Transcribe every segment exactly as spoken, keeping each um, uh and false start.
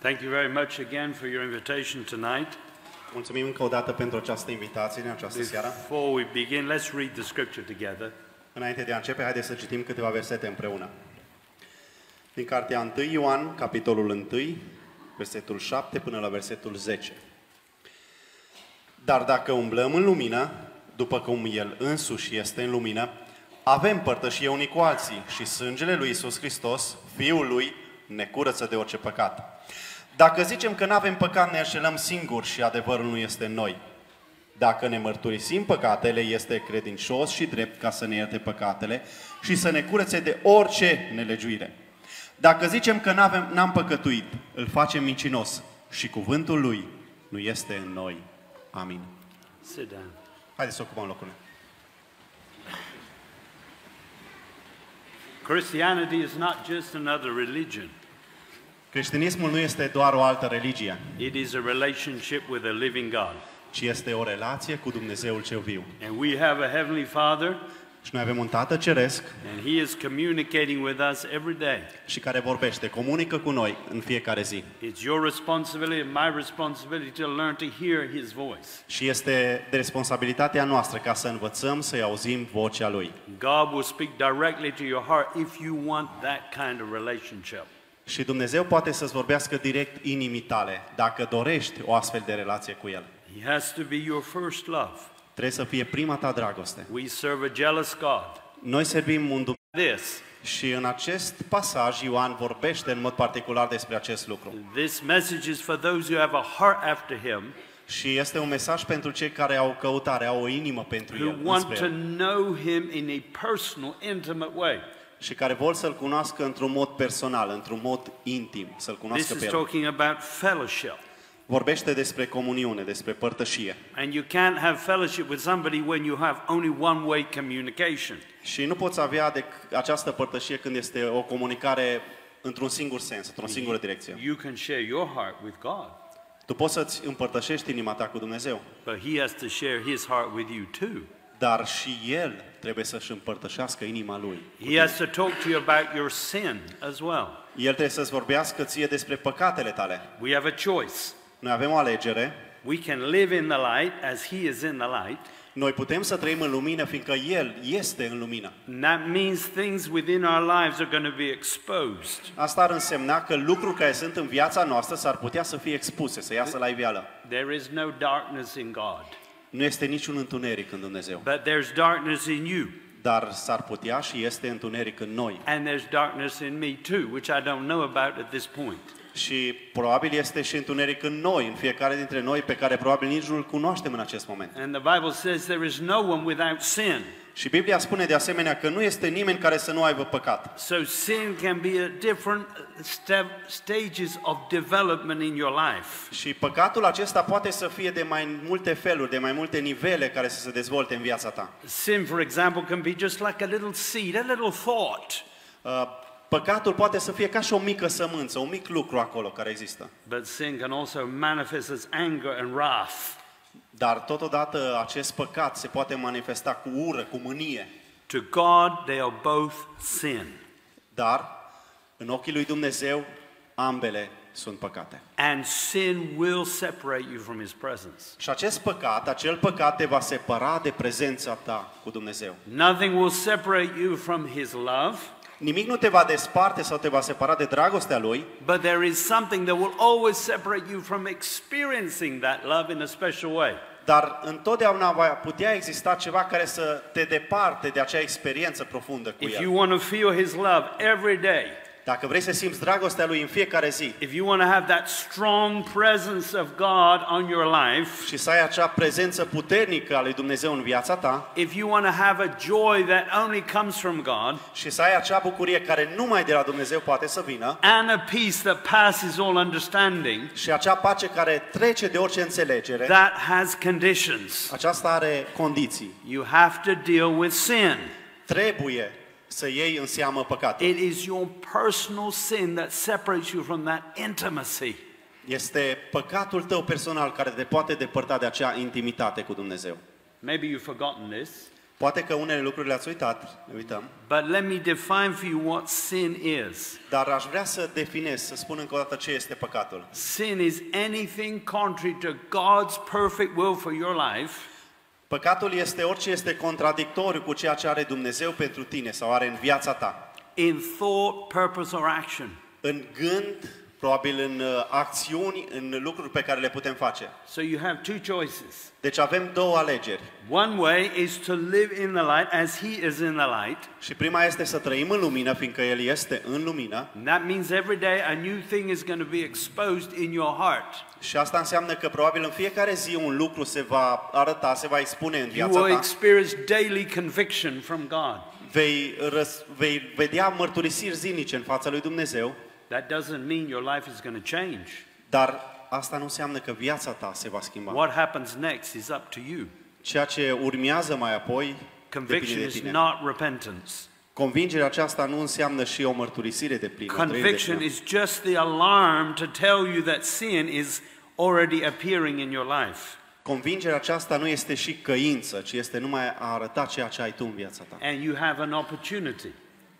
Thank you very much again for your invitation tonight. Mulțumim încă o dată pentru această invitație în această seară. Before we begin, let's read the scripture together. Înainte de a începe, haideți să citim câteva versete împreună. Din cartea întâi Ioan, capitolul unu, versetul șapte până la versetul zece. Dar dacă umblăm în lumină, după cum El însuși este în lumină, avem părtășie unii cu alții și sângele lui Iisus Hristos, Fiul Lui, ne curăță de orice păcat. Dacă zicem că nu avem păcat, ne înșelăm singuri și adevărul nu este în noi. Dacă ne mărturisim păcatele, este credincios și drept ca să ne ierte păcatele și să ne curețe de orice nelegiuire. Dacă zicem că n-am păcătuit, îl facem mincinos și cuvântul Lui nu este în noi. Amin. Haideți să ocupăm locurile. Christianity is not just another religion. Creștinismul nu este doar o altă religie. It is a relationship with a living God. Ci este o relație cu Dumnezeul cel viu. And we have a heavenly Father. Și noi avem un Tată ceresc. And he is communicating with us every day. Și care vorbește, comunică cu noi în fiecare zi. It's your responsibility and my responsibility to learn to hear his voice. Și este responsabilitatea noastră ca să învățăm să auzim vocea lui. God will speak directly to your heart if you want that kind of relationship. Și Dumnezeu poate să-ți vorbească direct inimii tale, dacă dorești o astfel de relație cu El. He has to be your first love. Trebuie să fie prima ta dragoste. We serve a jealous God. Noi servim un Dumnezeu. This. Și în acest pasaj Ioan vorbește în mod particular despre acest lucru. This message is for those who have a heart after Him. Și este un mesaj pentru cei care au căutare, au o inimă pentru El. Who want to know Him in a personal, intimate way. Și care vor să-l cunoască într-un mod personal, într-un mod intim, să-l cunoască pe El. Vorbește despre comuniune, despre părtășie. Și nu poți avea de această părtășie când este o comunicare într-un singur sens, într-o singură direcție. You can share your heart with God. Tu poți să-ți împărtășești inima ta cu Dumnezeu. But he has to share his heart with you too. Dar și El trebuie să-și împărtășească inima Lui. El trebuie să-ți vorbească ție despre păcatele tale. Noi avem o alegere. Noi putem să trăim în lumină, fiindcă El este în lumină. Asta ar însemna că lucruri care sunt în viața noastră s-ar putea să fie expuse, să iasă la iveală. There is no darkness in God. Nu este niciun întuneric în Dumnezeu. But there's darkness in you. Dar s-ar putea și este întuneric în noi. And there's darkness in me too, which I don't know about at this point. Și probabil este și întuneric în noi, în fiecare dintre noi, pe care probabil nici nu-l cunoaștem în acest moment. And the Bible says there is no one without sin. Și Biblia spune de asemenea că nu este nimeni care să nu aibă păcat. So sin can be at different stages of development in your life. Și păcatul acesta poate să fie de mai multe feluri, de mai multe nivele care să se dezvolte în viața ta. Sin, for example, can be just like a little seed, a little thought. Uh, Păcatul poate să fie ca și o mică sămânță, un mic lucru acolo care există. But sin can also manifest as anger and wrath. Dar totodată acest păcat se poate manifesta cu ură, cu mânie. To God they are both sin. Dar în ochii lui Dumnezeu ambele sunt păcate. And sin will separate you from his presence. Și acest păcat, acel păcat te va separa de prezența ta cu Dumnezeu. Nothing will separate you from his love. Nimic nu te va desparte sau te va separa de dragostea lui. But there is something that will always separate you from experiencing that love in a special way. Dar întotdeauna va putea exista ceva care să te departe de acea experiență profundă cu el. If you want to feel his love every day. Dacă vrei să simți dragostea lui în fiecare zi. If you want to have that strong presence of God on your life. Și să ai acea prezență puternică a lui Dumnezeu în viața ta. If you want to have a joy that only comes from God. Și să ai acea bucurie care numai de la Dumnezeu poate să vină. And a peace that passes all understanding. Și acea pace care trece de orice înțelegere. That has conditions. Aceasta are condiții. You have to deal with sin. Trebuie să iei în seamă păcatul. It is your personal sin that separates you from that intimacy. Este păcatul tău personal care te poate depărta de acea intimitate cu Dumnezeu. Maybe you've forgotten this. Poate că unele lucruri le-ați uitat, ne uităm. But let me define for you what sin is. Dar aș vrea să definez, să spun încă o dată ce este păcatul. Sin is anything contrary to God's perfect will for your life. Păcatul este orice este contradictoriu cu ceea ce are Dumnezeu pentru tine sau are în viața ta. In thought, purpose or action. În gând, probabil în acțiuni, în lucruri pe care le putem face. So you have two choices. Deci avem două alegeri. One way is to live in the light as he is in the light. Și prima este să trăim în lumină, fiindcă el este în lumină. And that means every day a new thing is going to be exposed in your heart. Și asta înseamnă că probabil în fiecare zi un lucru se va arăta, se va expune în viața ta. You will experience daily conviction from God. Vei vei vedea mărturisiri zilnice în fața lui Dumnezeu. That doesn't mean your life is going to change. Dar asta nu înseamnă că viața ta se va schimba. What happens next is up to you. Ceea ce urmează mai apoi depinde de tine. Conviction is not repentance. Convingerea aceasta nu înseamnă și o mărturisire deplină. Conviction is just the alarm to tell you that sin is already appearing in your life. Convingerea aceasta nu este și căință, ci este numai a arăta ceea ce ai tu în viața ta. And you have an opportunity.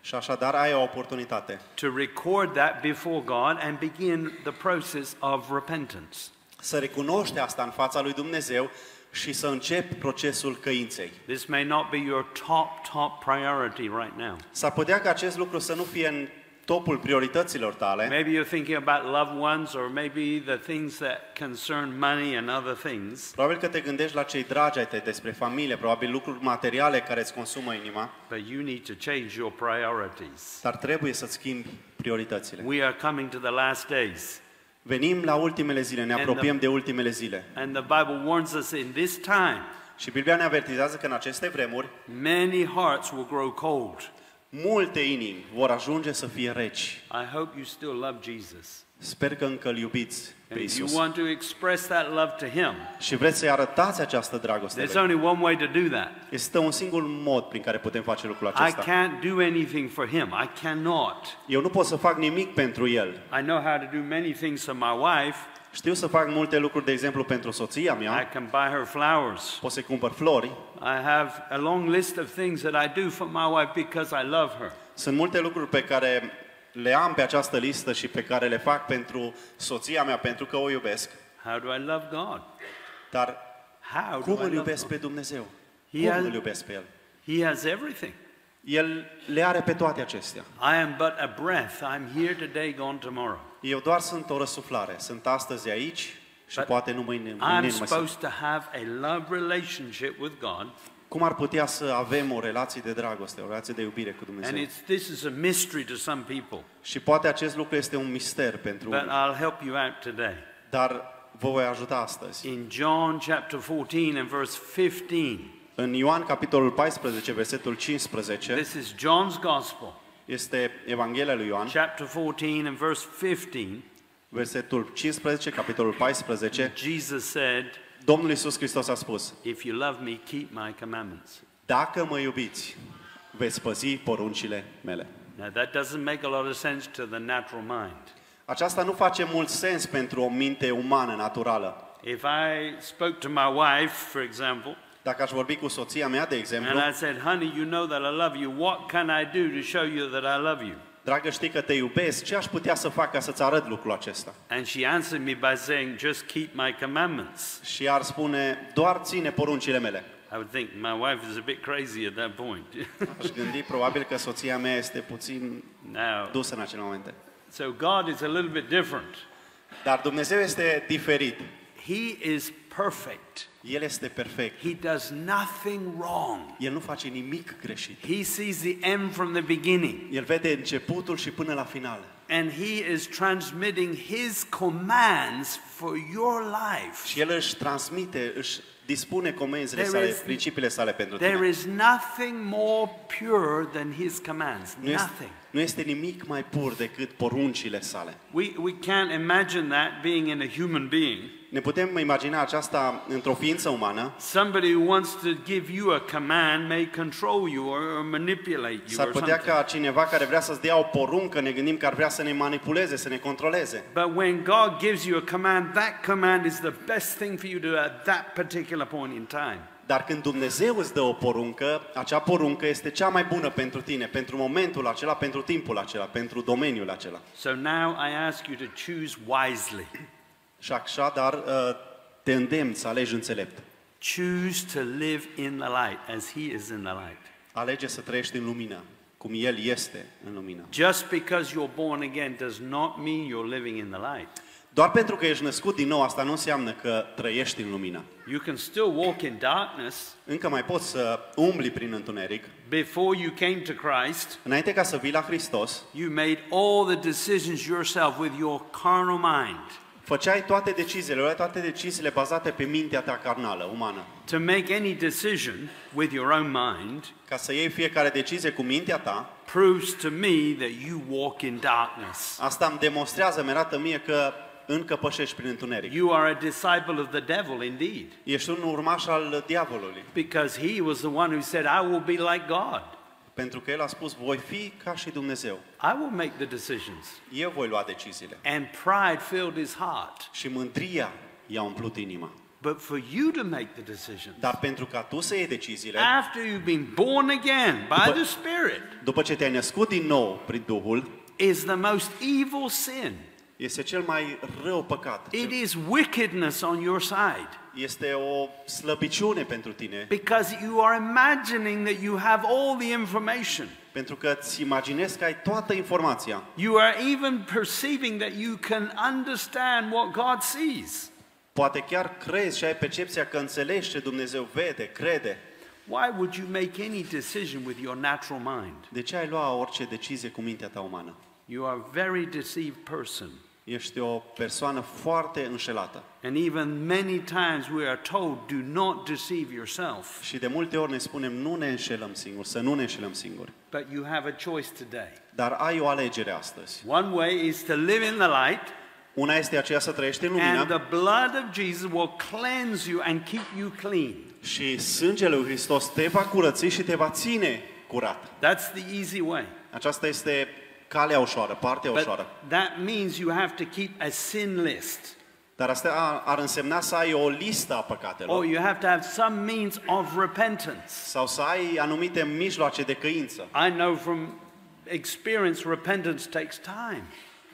Și așadar ai o oportunitate. To record that before God and begin the process of repentance. Să recunoști asta în fața lui Dumnezeu și să începi procesul căinței. This may not be your top top priority right now. S-ar putea ca acest lucru să nu fie în topul priorităților tale. Maybe you're thinking about loved ones or maybe the things that concern money and other things. Probabil că te gândești la cei dragi ai tăi, despre familie, probabil lucruri materiale care îți consumă inima. But you need to change your priorities. Dar trebuie să-ți schimbi prioritățile. We are coming to the last days. Venim la ultimele zile, ne apropiem de ultimele zile. And the Bible warns us in this time. Și Biblia ne avertizează că în aceste vremuri many hearts will grow cold. Multe inimi vor ajunge să fie reci. I hope you still love Jesus. Sper că încă îl iubiți pe Isus. You want to express that love to him. Și vreți să-i arătați această dragoste. There's only one way to do that. Este un singur mod prin care putem face lucrul acesta. I can't do anything for him. I cannot. Eu nu pot să fac nimic pentru el. I know how to do many things for my wife. Știu să fac multe lucruri, de exemplu, pentru soția mea. I can buy her flowers. Pot să-i cumpăr flori. I have a long list of things that I do for my wife because I love her. Sunt multe lucruri pe care le am pe această listă și pe care le fac pentru soția mea pentru că o iubesc. How do I love God? Dar How cum îl iubesc pe Dumnezeu? He cum has, îl iubesc pe El? He has everything. El le are pe toate acestea. I am but a breath. I'm here today, gone tomorrow. Eu doar sunt o răsuflare. Sunt astăzi aici și but poate nu mâine. I'm supposed to have a love relationship with God. Cum ar putea să avem o relație de dragoste, o relație de iubire cu Dumnezeu? And it's, this is a mystery to some people. Și poate acest lucru este un mister pentru unii. But I'll help you out today. Dar vă voi ajuta astăzi. In John chapter fourteen and verse fifteen. În Ioan capitolul paisprezece, versetul cincisprezece. This is John's Gospel. Este Evanghelia lui Ioan. Chapter fourteen and verse fifteen. Versetul cincisprezece, capitolul paisprezece. Jesus said, Domnul Iisus Hristos a spus: If you love me, keep my commandments. Dacă mă iubiți, veți păzi poruncile mele. Now that doesn't make a lot of sense to the natural mind. Aceasta nu face mult sens pentru o minte umană naturală. If I spoke to my wife, for example, dacă aș vorbi cu soția mea, de exemplu, and I said, "Honey, you know that I love you. What can I do to show you that I love you?" Dragă, știi că te iubesc. Ce aș putea să fac ca să-ți arăt lucrul acesta? And she answered me by saying, "Just keep my commandments." Și ar spune, doar ține poruncile mele. I would think my wife is a bit crazy at that point. Aș gândi probabil că soția mea este puțin dusă în acele momente. So God is a little bit different. Dar Dumnezeu este diferit. He is perfect. El este perfect. He does nothing wrong. El nu face nimic greșit. He sees the end from the beginning. El vede începutul și până la final. And he is transmitting his commands for your life. Și el își transmite, își dispune comenzile sale, principiile sale pentru tine. There is nothing more pure than his commands. Nothing. Nu este nimic mai pur decât poruncile sale. We we can't imagine that being in a human being. Ne putem imagina aceasta într-o ființă umană. Somebody who wants to give you a command may control you or manipulate you. S-ar putea ca cineva care vrea să-ți dea o poruncă, ne gândim că ar vrea să ne manipuleze, să ne controleze. But when God gives you a command, that command is the best thing for you to do at that particular point in time. Dar când Dumnezeu îți dă o poruncă, acea poruncă este cea mai bună pentru tine, pentru momentul acela, pentru timpul acela, pentru domeniul acela. So now I ask you to choose wisely. Și așadar te îndemn să alegi înțelept. Choose to live in the light as he is in the light. Alege să trăiești în lumină, cum el este în lumină. Just because you're born again does not mean you're living in the light. Doar pentru că ești născut din nou, asta nu înseamnă că trăiești în lumină. You can still walk in darkness. Încă mai poți să umbli prin întuneric. Before you came to Christ, înainte ca să vii la Hristos, you made all the decisions yourself with your carnal mind. Făceai toate deciziile, luai toate deciziile bazate pe mintea ta carnală, umană. To make any decision with your own mind, ca să iei fiecare decizie cu mintea ta, proves to me that you walk in darkness. Asta îmi demonstrează, mi arată mie că încă pășești prin întuneric. You are a disciple of the devil indeed. Ești un urmaș al diavolului. Because he was the one who said, I will be like God. Pentru că el a spus, voi fi ca și Dumnezeu. I will make the decisions. Eu voi lua deciziile. And pride filled his heart. Și mândria i-a umplut inima. But for you to make the decisions. Dar pentru ca tu să iei deciziile. After you've been born again by the Spirit. După ce te-ai născut din nou prin Duhul. Is the most evil sin. Este cel mai rău păcat. It is wickedness on your side. Este o slăbiciune pentru tine. Because you are imagining that you have all the information. Pentru că îți imaginezi că ai toată informația. You are even perceiving that you can understand what God sees. Poate chiar crezi și ai percepția că înțelegi ce Dumnezeu vede, crede. Why would you make any decision with your natural mind? De ce ai lua orice decizie cu mintea ta umană? You are a very deceived person. Ești o persoană foarte înșelată. And even many times we are told, do not deceive yourself. Și de multe ori ne spunem, nu ne înșelăm singuri, să nu ne înșelăm singuri. But you have a choice today. Dar ai o alegere astăzi. One way is to live in the light. Una este aceea să trăiești în lumină. And the blood of Jesus will cleanse you and keep you clean. Și sângele lui Hristos te va curăți și te va ține curat. That's the easy way. Aceasta este calea ușoară, partea ușoară. That means you have to keep a sin list. Dar asta ar însemna să ai o listă a păcatelor. Or you have to have some means of repentance. Sau să ai anumite mijloace de căință. I know from experience repentance takes time.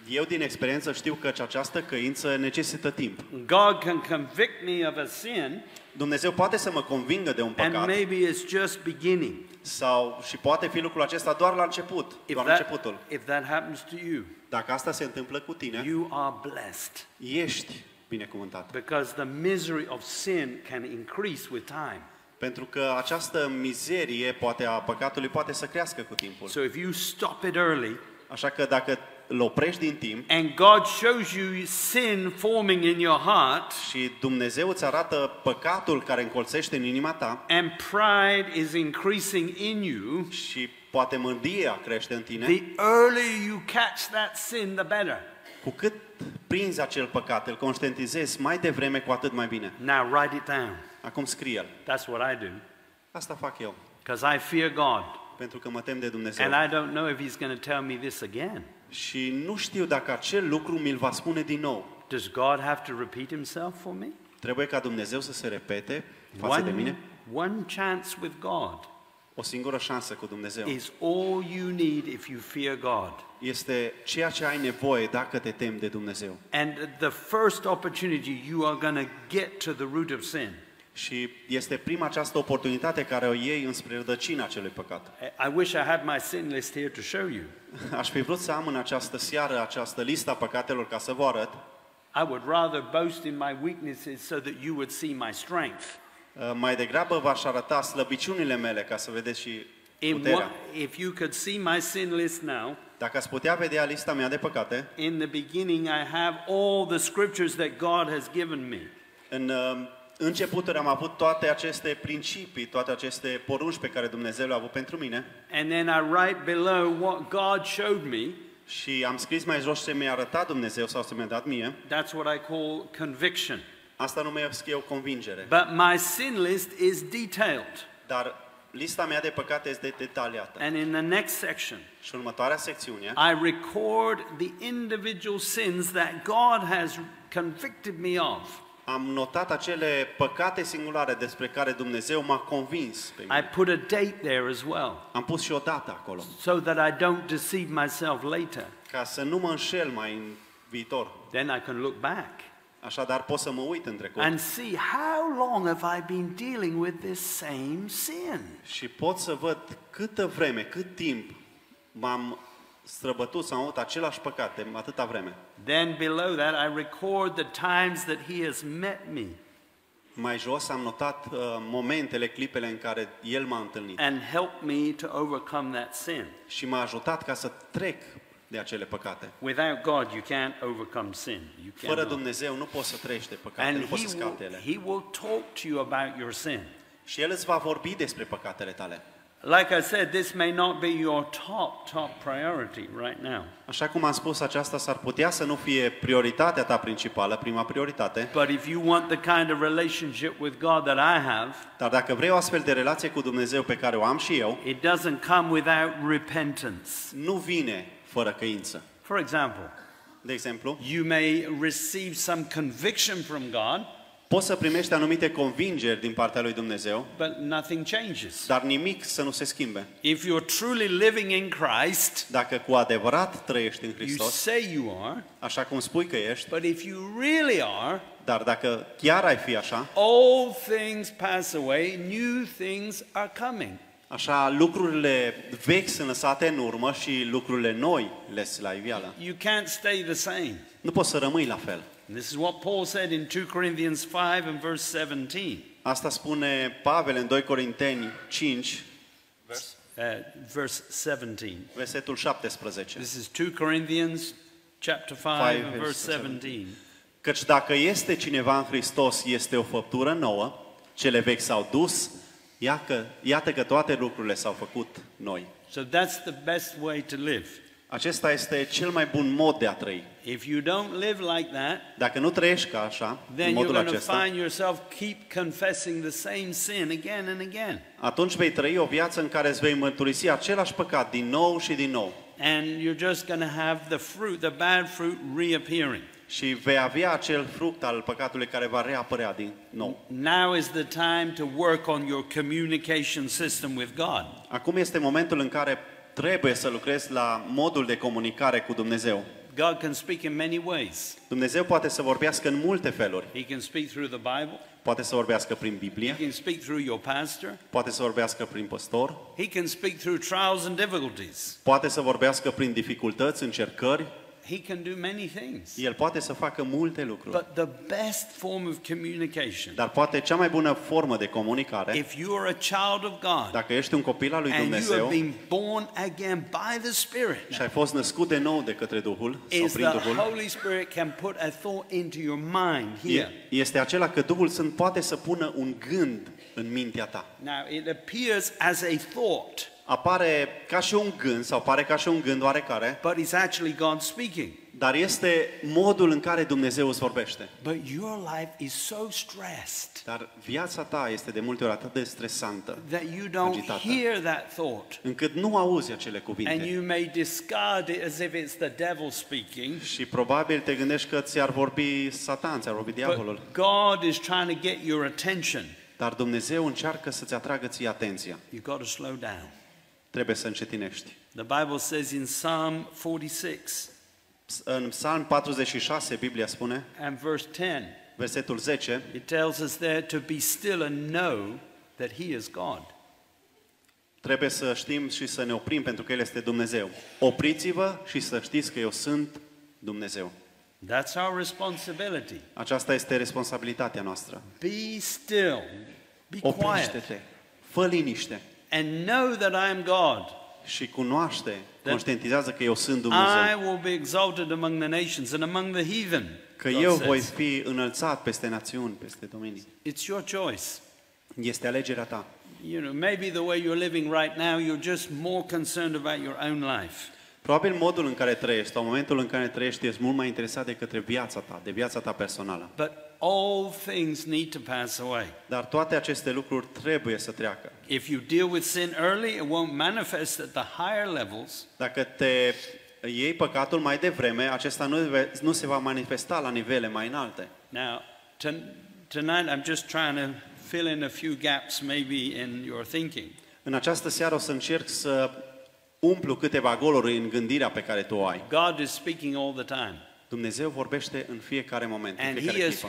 Eu din experiență știu că această căință necesită timp. God can convict me of a sin. Dumnezeu poate să mă convingă de un păcat. And maybe it's just beginning. Sau și poate fi lucrul acesta doar la început, if doar that, începutul. If that happens to you, dacă asta se întâmplă cu tine, you are blessed. Ești binecuvântat. Because the misery of sin can increase with time. Pentru că această mizerie poate a păcatului poate să crească cu timpul. So if you stop it early, așa că dacă l-oprești din timp. And God shows you sin forming in your heart. Și Dumnezeu îți arată păcatul care încolțește în inima ta. And pride is increasing in you. Și poate mândria crește în tine. The earlier you catch that sin, the better. Cu cât prinzi acel păcat, îl conștientizezi mai devreme, cu atât mai bine. Now write it down. Acum scrie-l. That's what I do. Asta fac eu. Because I fear God. Pentru că mă tem de Dumnezeu. And I don't know if he's going to tell me this again. Și nu știu dacă acel lucru mi-l va spune din nou. Does God have to repeat himself for me? Trebuie ca Dumnezeu să se repete față de mine? One chance with God. O singură șansă cu Dumnezeu. Is all you need if you fear God. Este ceea ce ai nevoie dacă te temi de Dumnezeu. And the first opportunity you are going to get to the root of sin. Și este prima această oportunitate care o iei înspre rădăcina acelui păcat. I wish I had my sin list here to show you. Aș fi vrut să am în această seară această listă a păcatelor ca să vă arăt. I would rather boast in my weaknesses so that you would see my strength. Mai degrabă v-aș arăta slăbiciunile mele ca să vedeți și puterea. If you could see my sin list now. Dacă ați putea vedea lista mea de păcate. In the beginning I have all the scriptures that God has given me. În începuturi am avut toate aceste principii, toate aceste porunci pe care Dumnezeu le-a avut pentru mine. And then I write below what God showed me. Și am scris mai jos ce mi-a arătat Dumnezeu sau ce mi-a dat mie. That's what I call conviction. Asta numesc eu convingere. But my sin list is detailed. Dar lista mea de păcate este detaliată. And in the next section, și următoarea secțiune, I record the individual sins that God has convicted me of. Am notat acele păcate singulare despre care Dumnezeu m-a convins pe mine. I put a date there as well. Am pus și o dată acolo. So that I don't deceive myself later. Ca să nu mă înșel mai în viitor. Then I can look back. Așadar pot să mă uit în trecut. And see how long have I been dealing with this same sin. Și pot să văd câtă vreme, cât timp m-am străbătut sau avut același păcat de atâta vreme. Then below that I record the times that he has met me. Mai jos am notat uh, momentele, clipele în care el m-a întâlnit. And helped me to overcome that sin. Și m-a ajutat ca să trec de acele păcate. Without God you can't overcome sin. You cannot. Fără Dumnezeu nu poți să treci de păcate, and nu poți să scapi de ele. He will talk to you about your sin. Și el îți va vorbi despre păcatele tale. Like I said, this may not be your top top priority right now. Așa cum am spus, aceasta s-ar putea să nu fie prioritatea ta principală, prima prioritate. But if you want the kind of relationship with God that I have, dar dacă vrei o astfel de relație cu Dumnezeu pe care o am și eu, it doesn't come without repentance. Nu vine fără căință. For example, de exemplu, you may receive some conviction from God. Poți să primești anumite convingeri din partea lui Dumnezeu, but nothing changes. Dar nimic să nu se schimbe. If you're truly living in Christ, dacă cu adevărat trăiești în Hristos, you say you are, așa cum spui că ești, but if you really are, dar dacă chiar ai fi așa, all things pass away, new things are coming. Așa, lucrurile vechi sunt lăsate în urmă și lucrurile noi le ies la iveală. You can't stay the same. Nu poți să rămâi la fel. And this is what Paul said in two Corinthians five and verse seventeen. Asta spune Pavel în doi Corinteni cinci verse seventeen. Versetul șaptesprezece. This is two Corinthians chapter five and verse seventeen. Căci dacă este cineva în Hristos, este o făptură nouă, cele vechi s-au dus, iată, iată că toate lucrurile s-au făcut noi. So that's the best way to live. Acesta este cel mai bun mod de a trăi. If you don't live like that, dacă nu trăiești ca așa, în modul acesta, find yourself keep confessing the same sin again and again. Atunci vei trăi o viață în care îți vei mărturisi același păcat din nou și din nou. And you're just going to have the fruit, the bad fruit reappearing. Și vei avea acel fruct al păcatului care va reapărea din nou. Now is the time to work on your communication system with God. Acum este momentul în care trebuie să lucrezi la modul de comunicare cu Dumnezeu. God can speak in many ways. Dumnezeu poate să vorbească în multe feluri. He can speak through the Bible. Poate să vorbească prin Biblie. He can speak through your pastor. Poate să vorbească prin păstor. He can speak through trials and difficulties. Poate să vorbească prin dificultăți, încercări. He can do many things. El poate să facă multe lucruri. But the best form of communication. Dar poate cea mai bună formă de comunicare. If you are a child of God. Dacă ești un copil al lui Dumnezeu. And you have been born again by the Spirit. Și ai fost născut din nou de către Duhul, sau prin Duhul. The Holy Spirit can put a thought into your mind here. Este acela că Duhul Sfânt poate să pună un gând în mintea ta. Now it appears as a thought. Apare ca și un gând sau pare ca și un gând oarecare. But it's actually God speaking. Dar este modul în care Dumnezeu îți vorbește. But your life is so stressed. Dar viața ta este de multe ori atât de stresantă, that you don't agitată, hear that thought. Încât nu auzi acele cuvinte. And you may discard it as if it's the devil speaking. Și probabil te gândești că ți-ar vorbi Satan, ți-ar vorbi diavolul. But God is trying to get your attention. Dar Dumnezeu încearcă să-ți atragă ție atenția. You got to slow down. Trebuie să încetinești. The Bible says in Psalm forty-six. În Psalm patruzeci și șase Biblia spune. And verse ten. Versetul zece. It tells us there to be still and know that he is God. Trebuie să știm și să ne oprim pentru că el este Dumnezeu. Opriți-vă și să știți că eu sunt Dumnezeu. That's our responsibility. Aceasta este responsabilitatea noastră. Be still. Be quiet. Oprește-te. Fă liniște. And know that I am God. Și cunoaște, conștientizează că eu sunt Dumnezeu. I will be exalted among the nations and among the heathen. Că eu voi fi înălțat peste națiuni, peste domenii. It's your choice. Este alegerea ta. You know, maybe the way you're living right now, you're just more concerned about your own life. Probabil modul în care trăiești, sau momentul în care trăiești, ești mult mai interesat de către viața ta, de viața ta personală. But all things need to pass away. Dar toate aceste lucruri trebuie să treacă. If you deal with sin early, it won't manifest at the higher levels. Dacă te iei păcatul mai devreme, acesta nu nu se va manifesta la nivele mai înalte. Now, tonight I'm just trying to fill in a few gaps maybe in your thinking. În această seară o să încerc să umplu câteva goluri în gândirea pe care tu o ai. God is speaking all the time. Dumnezeu vorbește în fiecare moment, în fiecare clipă.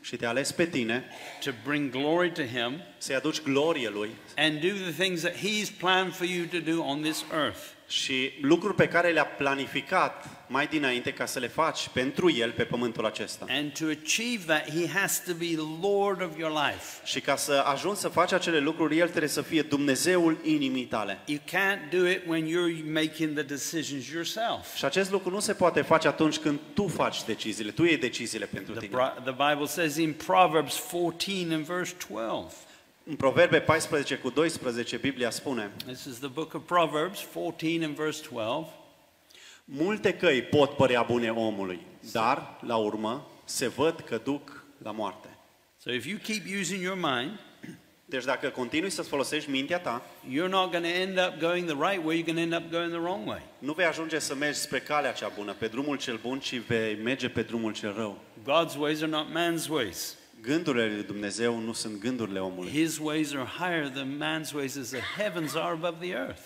Și te-a ales pe tine to bring glory to him, să-i aduci glorie lui, and do the things that he's planned for you to do on this earth. Și lucruri pe care le-a planificat mai dinainte ca să le faci pentru el pe pământul acesta. And to achieve that he has to be Lord of your life. Și ca să ajungi să faci acele lucruri, el trebuie să fie Dumnezeul inimii tale. You can't do it when you're making the decisions yourself. Și acest lucru nu se poate face atunci când tu faci deciziile, tu iei deciziile pentru tine. The Bible says in Proverbs fourteen and verse twelve. În Proverbe paisprezece cu doisprezece Biblia spune. This is the book of Proverbs fourteen and verse twelve. Multe căi pot părea bune omului, dar la urmă se văd că duc la moarte. So if you keep using your mind, deci dacă continui să folosești mintea ta, you're not going to end up going the right way, you're going to end up going the wrong way. Nu vei ajunge să mergi spre calea cea bună, pe drumul cel bun, ci vei merge pe drumul cel rău. God's ways are not man's ways. Gândurile lui Dumnezeu nu sunt gândurile omului. His ways are higher than man's ways, as the heavens are above the earth.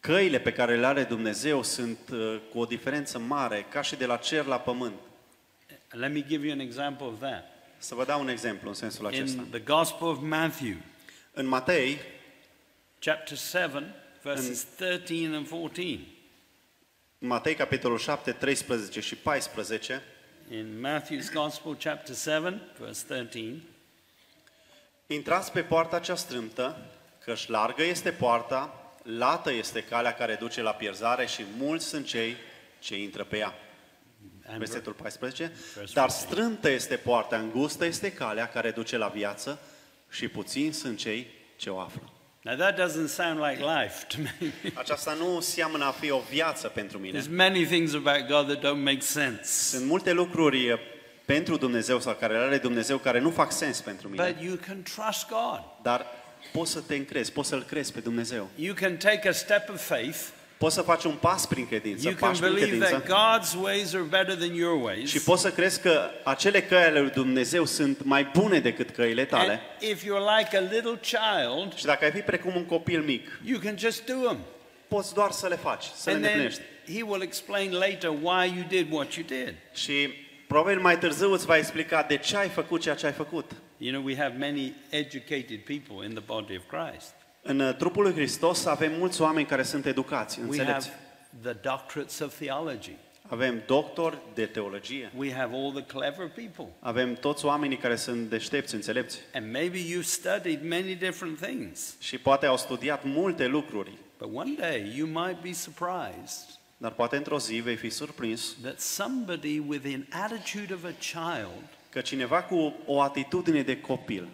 Căile pe care le are Dumnezeu sunt uh, cu o diferență mare, ca și de la cer la pământ. Let me give you an example of that. Să vă dau un exemplu în sensul acesta. In the Gospel of Matthew, în Matei, chapter seven, verses thirteen and fourteen. Matei capitolul șapte, treisprezece și paisprezece. In Matthew's Gospel chapter seven, verse thirteen. Intrați pe poarta cea strâmtă, căci largă este poarta, lată este calea care duce la pierzare și mulți sunt cei ce intră pe ea. Versetul paisprezece. Dar strâmtă este poarta, îngustă este calea care duce la viață și puțini sunt cei ce o află. Now that doesn't sound like life to me. Aceasta nu seamănă a fi o viață pentru mine. There's many things about God that don't make sense. Sunt multe lucruri pentru Dumnezeu sau care le are Dumnezeu care nu fac sens pentru mine. But you can trust God. Dar poți să te încrezi, poți să-l crezi pe Dumnezeu. You can take a step of faith. Poți să faci un pas prin credință, you pași can prin credință. That God's ways are better than your ways. Și poți să crezi că acele căi ale lui Dumnezeu sunt mai bune decât căile tale. And if you're like a little child, și dacă ai fi precum un copil mic, you can just do them. Poți doar să le faci, să And le îndeplinești. He will explain later why you did what you did. Și probabil mai târziu îți va explica de ce ai făcut ceea ce ai făcut. You know, we have many educated people in the body of Christ. În trupul lui Hristos avem mulți oameni care sunt educați, înțelepți. Avem doctori de teologie. Avem toți oamenii care sunt deștepți, înțelepți. Și poate au studiat multe lucruri. Dar poate într-o zi vei fi surprins că cineva cu o atitudine de copil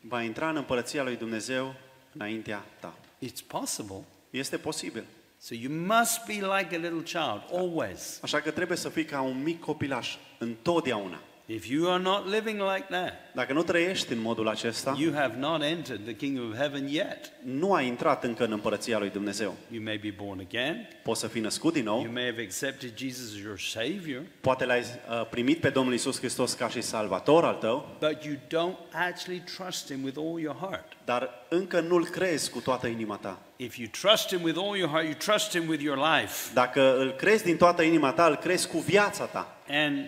va intra în împărăția lui Dumnezeu înaintea ta. It's possible. Este posibil. So you must be like a little child always. Așa că trebuie să fii ca un mic copilaș întotdeauna. If you are not living like that, dacă nu trăiești în modul acesta, you have not entered the kingdom of heaven yet. Nu ai intrat încă în împărăția lui Dumnezeu. You may be born again. Poți să fii născut din nou. You may have accepted Jesus as your savior. Poate l-ai uh, primit pe Domnul Iisus Hristos ca și salvator al tău. But you don't actually trust him with all your heart. Dar încă nu-l crezi cu toată inima ta. If you trust him with all your heart, you trust him with your life. Dacă îl crezi din toată inima ta, îl crezi cu viața ta. And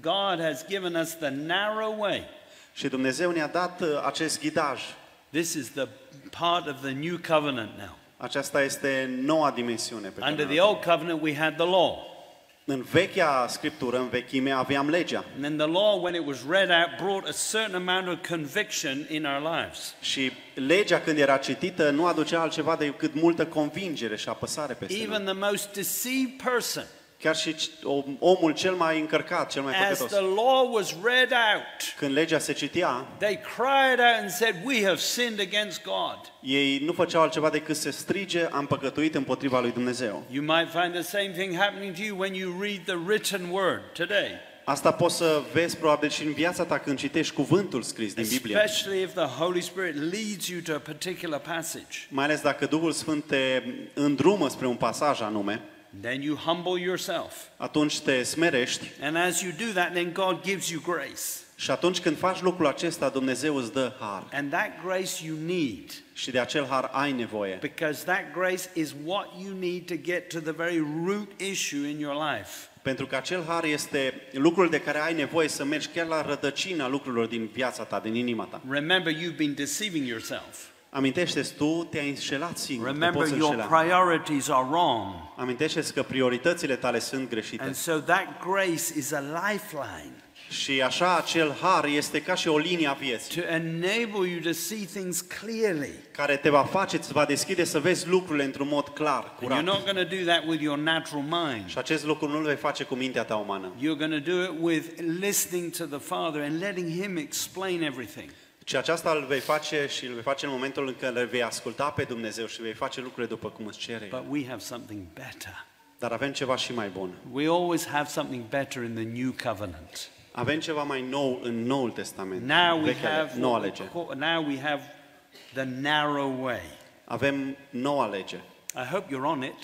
God has given us the narrow way. Și Dumnezeu ne-a dat acest ghidaj. This is the part of the new covenant now. Aceasta este noua dimensiune pe care Under the old covenant we had the law. În vechea scriptură, în vechime aveam legea. And the law when it was read out brought a certain amount of conviction in our lives. Și legea când era citită nu aducea altceva decât multă convingere și apăsare peste noi. Even the most deceived person, chiar și omul cel mai încărcat, cel mai păcătos, când legea se citea, ei nu făceau altceva decât să strige, am păcătuit împotriva lui Dumnezeu. Asta poți să vezi probabil și în viața ta când citești cuvântul scris din Biblie. Mai ales dacă Duhul Sfânt te îndrumă spre un pasaj anume. Then you humble yourself. Atunci te smerești. And as you do that, then God gives you grace. Și atunci când faci lucrul acesta, Dumnezeu îți dă har. And that grace you need. Și de acel har ai nevoie. Because that grace is what you need to get to the very root issue in your life. Pentru că acel har este lucrul de care ai nevoie să mergi chiar la rădăcina lucrurilor din viața ta, din inima ta. Remember, you've been deceiving yourself. Amintește-ți, tu te-ai înșelat singur. Remember, your priorities are wrong. Amintește-ți că prioritățile tale sunt greșite. And so that grace is a lifeline. Și așa acel har este ca și o linie a vieții. To enable you to see things clearly. Care te va face, îți va deschide să vezi lucrurile într-un mod clar, curat. And you're not going to do that with your natural mind. Și acest lucru nu îl vei face cu mintea ta umană. You're going to do it with listening to the Father and letting him explain everything. Și aceasta îl vei face și îl vei face în momentul în care îl vei asculta pe Dumnezeu și vei face lucrurile după cum îți cere. But we have something better. Dar avem ceva și mai bun. We always have something better in the new covenant. Avem ceva mai nou în Noul Testament. Now we have noua lege. Now we have the narrow way. Avem noua lege. I hope you're on it.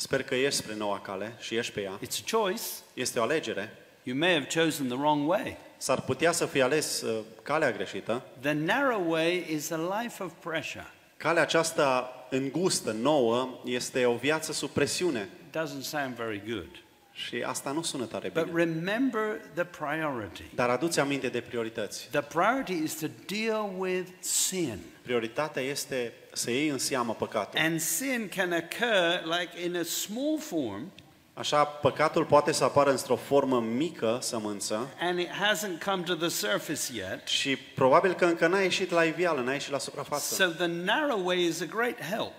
Sper că ești spre noua cale și ești pe ea. It's a choice. Este o alegere. You may have chosen the wrong way. S-ar putea să fii ales uh, calea greșită. The narrow way is a life of pressure. Calea aceasta îngustă, nouă, este o viață sub presiune. Doesn't sound very good. Și asta nu sună tare bine. But remember the priority. Dar aduți aminte de priorități. The priority is to deal with sin. Prioritatea este să iei în seamă păcatul. And sin can occur like in a small form. Așa, păcatul poate să apară într-o formă mică, sămânță. And it hasn't come to the surface yet. Și probabil că încă n-a ieșit la iveală, n-a ieșit la suprafață. So the narrow way is a great help.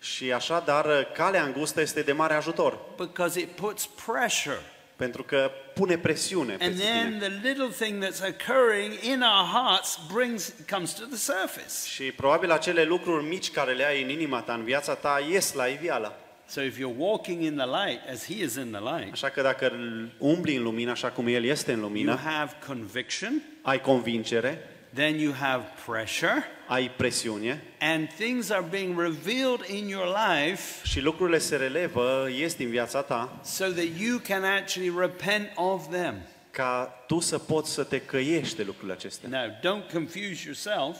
Și așadar, calea îngustă este de mare ajutor. Because it puts pressure. Pentru că pune presiune pe tine. And then the little thing that's occurring in our hearts brings comes to the surface. Și probabil acele lucruri mici care le ai în inima ta, în viața ta, ies la iveală. So if you're walking in the light as he is in the light. Așa că dacă umbli în lumină așa cum el este în lumină. You have conviction. Ai convingere. Then you have pressure. Ai presiune. And things are being revealed in your life. Și lucrurile se relevă, ies din viața ta. So that you can actually repent of them. Ca tu să poți să te căiești de lucrurile acestea. Now, don't confuse yourself.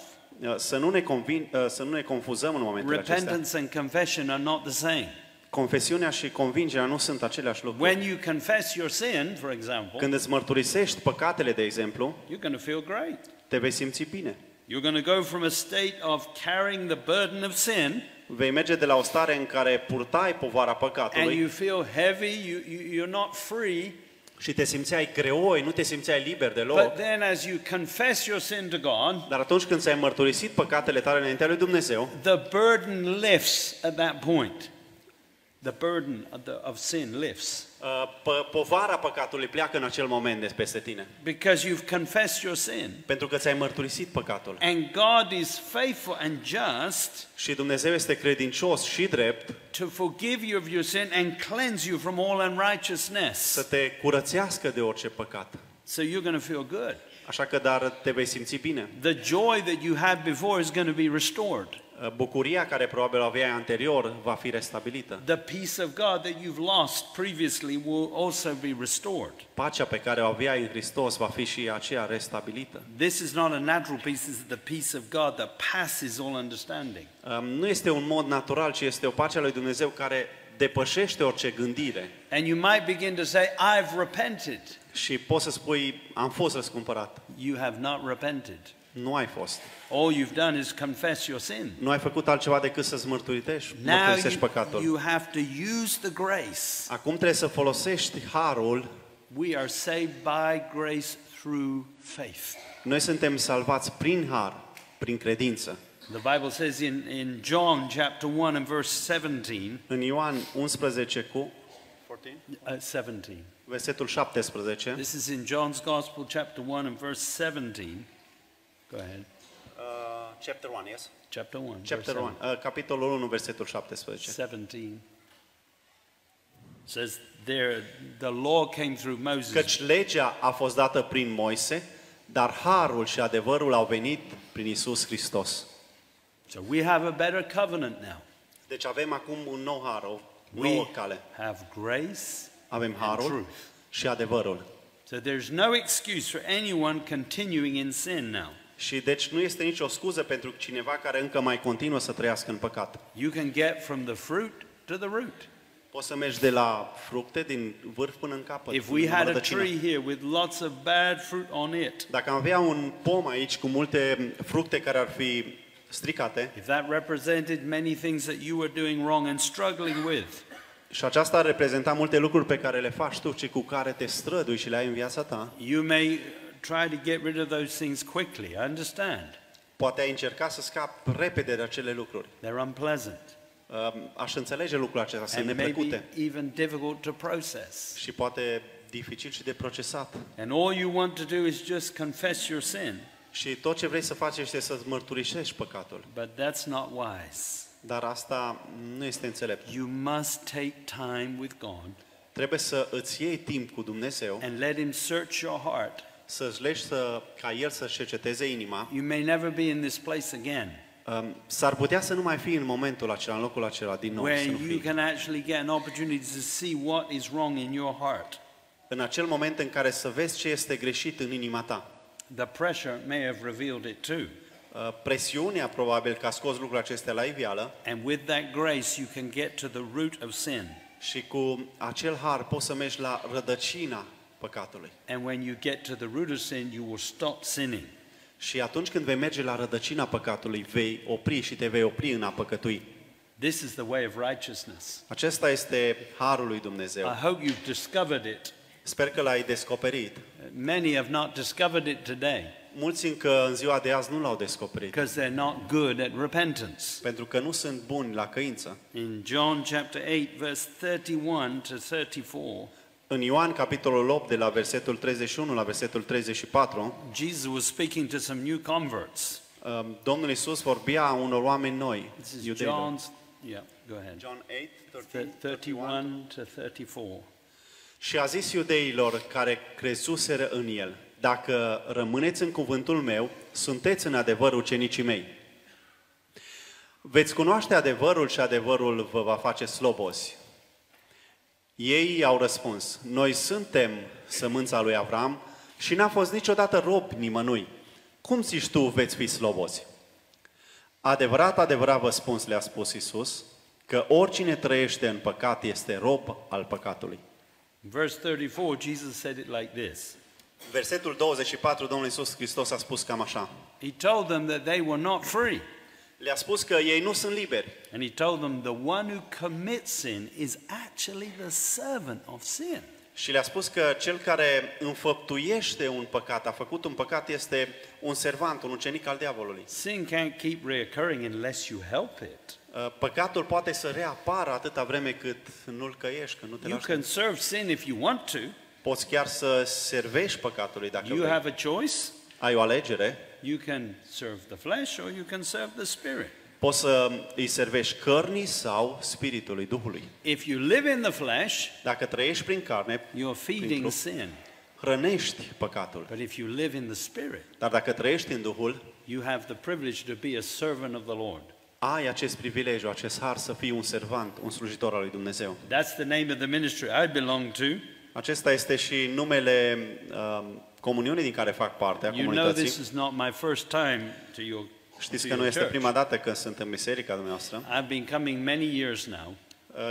Să nu ne convin, să nu ne confuzăm în momentul acesta. Repentance and confession are not the same. Confesiunea și convingerea nu sunt aceleași lucruri. When you confess your sin, for example, când îți mărturisești păcatele, de exemplu, you're going to feel great. Te vei simți bine. You're going to go from a state of carrying the burden of sin. Vei merge de la o stare în care purtai povara păcatului. And you feel heavy, you, you you're not free. Și te simțeai greoi, nu te simțeai liber deloc. But then as you confess your sin to God, dar atunci când ți-ai mărturisit păcatele tale înaintea lui Dumnezeu, the burden lifts at that point. The burden of, the, of sin lifts. Uh, povara păcatului pleacă în acel moment de peste tine. Because you've confessed your sin. Pentru că ți-ai mărturisit păcatul. And God is faithful and just. Și Dumnezeu este credincios și drept. To forgive you of your sin and cleanse you from all unrighteousness. Să te curățească de orice păcat. So you're going to feel good. Așa că dar te vei simți bine. The joy that you had before is going to be restored. Bucuria care probabil aveai anterior va fi restabilită. The peace of God that you've lost previously will also be restored. Pacea pe care o aveai în Hristos va fi și aceea restabilită. This is not a natural peace, this is the peace of God that passes all understanding. Nu este un mod natural, ci este o pace a lui Dumnezeu care depășește orice gândire. And you might begin to say, I've repented. Și poți să spui, am fost răscumpărat. You have not repented. Nu ai fost. All you've done is confess your sin. Nu ai făcut altceva decât să-ți mărturisești, mărturisești păcatul. You have to use the grace. Acum trebuie să folosești harul. We are saved by grace through faith. Noi suntem salvați prin har, prin credință. The Bible says in in John chapter one and verse seventeen. În Ioan unsprezece cu paisprezece. Versetul șaptesprezece. This is in John's Gospel chapter one and verse seventeen. Go ahead. Uh, chapter one, yes. Chapter one. Chapter one. Uh, capitolul unu, versetul șaptesprezece. seventeen. Says there the law came through Moses. Căci legea a fost dată prin Moise, dar harul și adevărul au venit prin Isus Hristos. So we have a better covenant now. Deci avem acum un nou har, o nouă cale. We have grace. Avem harul și adevărul. So there's no excuse for anyone continuing in sin now. Și deci nu este nicio scuză pentru cineva care încă mai continuă să trăiască în păcat. You can get from the fruit to the root. Poți să mergi de la fructe din vârf până în capăt. If we had a tree here with lots of bad fruit on it. Dacă am avea un pom aici cu multe fructe care ar fi stricate. If that represented many things that you were doing wrong and struggling with. Și aceasta ar reprezenta multe lucruri pe care le faci tu și cu care te strădui și le ai în viața ta. You may try to get rid of those things quickly. I understand. Poate ai încerca să scapi repede de acele lucruri. They're unpleasant. Aș înțelege lucrul acesta, sunt neplăcute. Even difficult to process. Și poate dificil și de procesat. And all you want to do is just confess your sin. Și tot ce vrei să faci este să îți mărturisești păcatul. But that's not wise. Dar asta nu este înțelept. You must take time with God. Trebuie să îți iei timp cu Dumnezeu. And let him search your heart. Să-ți legi să, ca el să cerceteze inima. You may never be in this place again. Um, s-ar putea să nu mai fi în momentul acela, în locul acela din nou, where you can actually get an opportunity to see what is wrong in your heart. În acel moment în care să vezi ce este greșit în inima ta. The pressure may have revealed it too. Uh, presiunea probabil că a scos lucrul acesta la iveală. And with that grace you can get to the root of sin. Și cu acel har poți să mergi la rădăcina păcatului. And when you get to the root of sin, you will stop sinning. Și atunci când vei merge la rădăcina păcatului, vei opri și te vei opri în a păcătui. This is the way of righteousness. Acesta este harul lui Dumnezeu. I hope you've discovered it. Sper că l-ai descoperit. Many have not discovered it today. Mulți încă în ziua de azi nu l-au descoperit. Because they're not good at repentance. Pentru că nu sunt buni la căință. In John chapter eight verse thirty-one to thirty-four. În Ioan capitolul opt de la versetul treizeci și unu la versetul treizeci și patru, Jesus was speaking to some new converts. Um, Domnul Iisus vorbea unor oameni noi. John, yeah, go ahead. John eight, thirty-one to thirty-four. Și a zis iudeilor care crezuseră în el: dacă rămâneți în cuvântul meu, sunteți în adevăr ucenicii mei. Veți cunoaște adevărul și adevărul vă va face slobozi. Ei i-au răspuns: noi suntem sămânța lui Avram și n-a fost niciodată rob nimănui. Cum zici tu, veți fi slobozi? Adevărat, adevărat vă spun, le-a spus Iisus, că oricine trăiește în păcat este rob al păcatului. Verse thirty-four, Jesus said it like this. Versetul douăzeci și patru, Domnul Iisus Hristos a spus cam așa. He told them that they were not free. Le-a spus că ei nu sunt liberi. And he told them the one who commits sin is actually the servant of sin. Și le-a spus că cel care înfăptuiește un păcat, a făcut un păcat, este un servant, un ucenic al diavolului. Sin can't keep reoccurring unless you help it. Păcatul poate să reapară atâta vreme cât nu-l căiești, că nu te lași. You can serve sin if you want to. Poți chiar să servești păcatului dacă vrei. You have a choice. Ai o alegere. You can serve the flesh or you can serve the spirit. Poți să îi servești cărnii sau spiritului, duhului. If you live in the flesh, dacă trăiești prin carne, you're feeding sin. Hrănești păcatul. But if you live in the spirit, dar dacă trăiești în duhul, you have the privilege to be a servant of the Lord. Ai acest privilegiu, acest har să fii un servant, un slujitor al lui Dumnezeu. That's the name of the ministry I belong to. Acesta este și numele um, comuniunii din care fac parte, a comunității. Știți că nu este prima dată când sunt în biserica dumneavoastră. I've been coming many years now.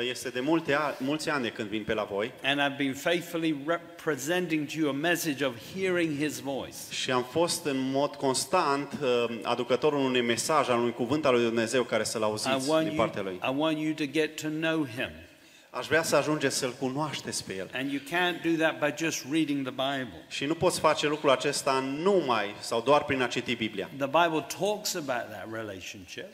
Este de multe, mulți ani când vin pe la voi. And I've been faithfully representing to you a message of hearing his voice. Și am fost în mod constant aducătorul unui mesaj, al unui cuvânt al lui Dumnezeu care să-l auziți din partea lui. I want you to get to know him. Aș vrea să ajungeți să-l cunoașteți pe el. And you can't do that by just reading the Bible. Și nu poți face lucrul acesta numai sau doar prin a citi Biblia. The Bible talks about that relationship.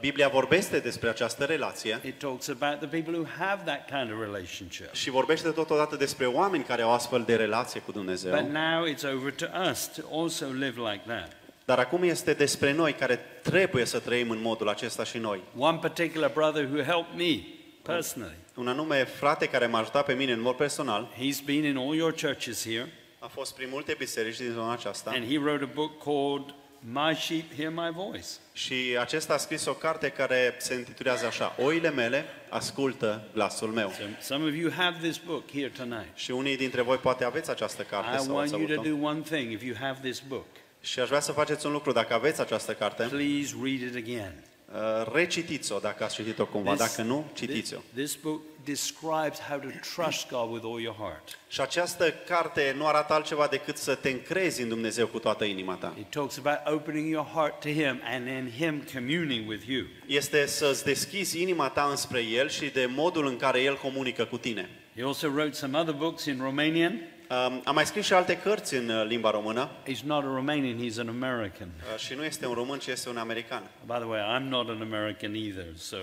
Biblia vorbește despre această relație. It talks about the people who have that kind of relationship. Și vorbește totodată despre oameni care au astfel de relație cu Dumnezeu. But now it's over to us to also live like that. Dar acum este despre noi care trebuie să trăim în modul acesta și noi. One particular brother who helped me personally. Un anume frate care m-a ajutat pe mine în mod personal. He's been in all your churches here. A fost prin multe biserici din zona aceasta. And he wrote a book called My Sheep Hear My Voice. Și acesta a scris o carte care se intitulează așa: Oile mele ascultă glasul meu. Some of you have this book here tonight. Și unii dintre voi poate aveți această carte sau ați avut-o. I want you to do one thing if you have this book. Și aș vrea să faceți un lucru dacă aveți această carte. Please read it again. Uh, recitiți-o dacă ați citit-o cumva, dacă nu, citiți-o. This book describes how to trust God with all your heart. Și această carte nu arată altceva decât să te încrezi în Dumnezeu cu toată inima ta. It talks about opening your heart to him and in him communing with you. Este să-ți deschizi inima ta înspre el și de modul în care el comunică cu tine. He also wrote some other books in Romanian. Um, am mai scris și alte cărți în limba română. He's not a Romanian, he's an American. Uh, și nu este un român, ci este un american. By the way, I'm not an American either, so.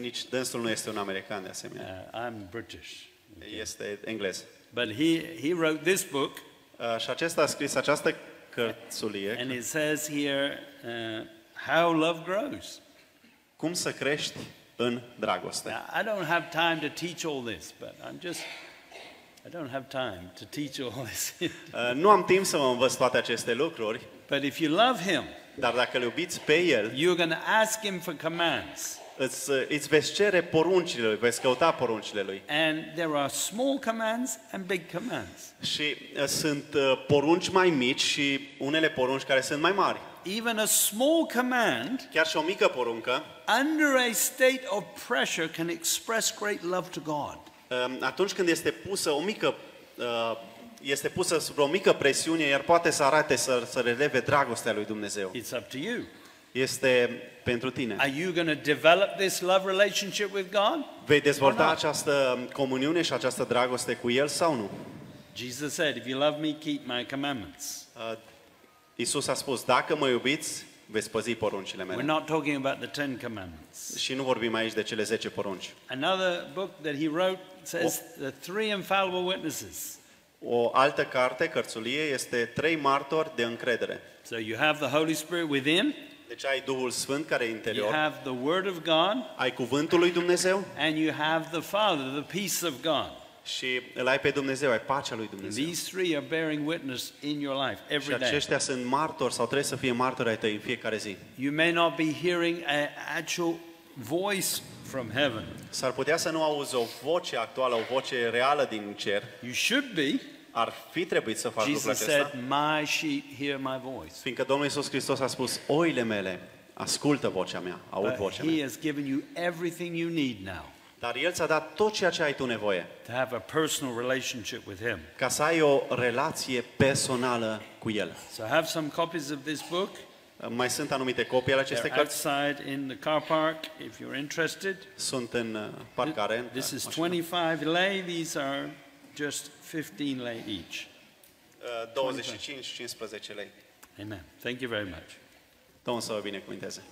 Nici dânsul nu este un american de asemenea. Uh, I'm British. Okay. Este englez. But he he wrote this book. Uh, și acesta a scris această cărțulie. And it says here uh, how love grows. Cum să crești în dragoste. Now, I don't have time to teach all this, but I'm just I don't have time to teach all this. Nu am timp să vă învăț toate aceste lucruri. But if you love him, Dar dacă le iubiți pe El, you're going to ask Him for commands. Îți, îți veți cere poruncile Lui, veți căuta poruncile Lui. And there are small commands and big commands. Și sunt porunci mai mici și unele porunci care sunt mai mari. Even a small command, chiar și o mică poruncă, under a state of pressure can express great love to God. Atunci când este pusă o mică este pusă sub o mică presiune, iar poate să arate să să releve dragostea lui Dumnezeu. It's up to you. Este pentru tine. Are you going to develop this love relationship with God? Vei dezvolta această comuniune și această dragoste cu El sau nu? Jesus said, if you love me, keep my commandments. Uh, Iisus a spus, dacă mă iubiți, veți păzi poruncile mele. We're not talking about the Ten Commandments. Și nu vorbim aici de cele zece porunci. Another book that he wrote says the three infallible witnesses. O altă carte, cărțulie, este Trei martori de încredere. So you have the Holy Spirit within. Deci ai Duhul Sfânt care e interior. You have the Word of God. Ai cuvântul lui Dumnezeu. And you have the Father, the peace of God. Și îl ai pe Dumnezeu, ai pacea lui Dumnezeu. These three are bearing witness in your life every day. Și aceștia sunt martori sau trebuie să fie martori ai tăi în fiecare zi. You may not be hearing an actual voice from heaven. S-ar putea să nu auzi o voce actuală, o voce reală din cer. You should be. Ar fi trebuit să faci lucrul acesta. Jesus said, "My sheep hear my voice." Fiindcă Domnul Iisus Hristos a spus, oile mele ascultă vocea mea, aud vocea mea. He has given you everything you need now. Dar El ți-a dat tot ceea ce ai tu nevoie. To have a personal relationship with Him. Ca să ai o relație personală cu El. So I have some copies of this book. Mai sunt anumite copii ale acestei cărți. Outside in the car park if you're interested. Sunt în parcare. This is twenty-five lei, these are just fifteen lei each. douăzeci și cinci, cincisprezece lei. Amen. Thank you very much. Domnul să vă binecuvânteze.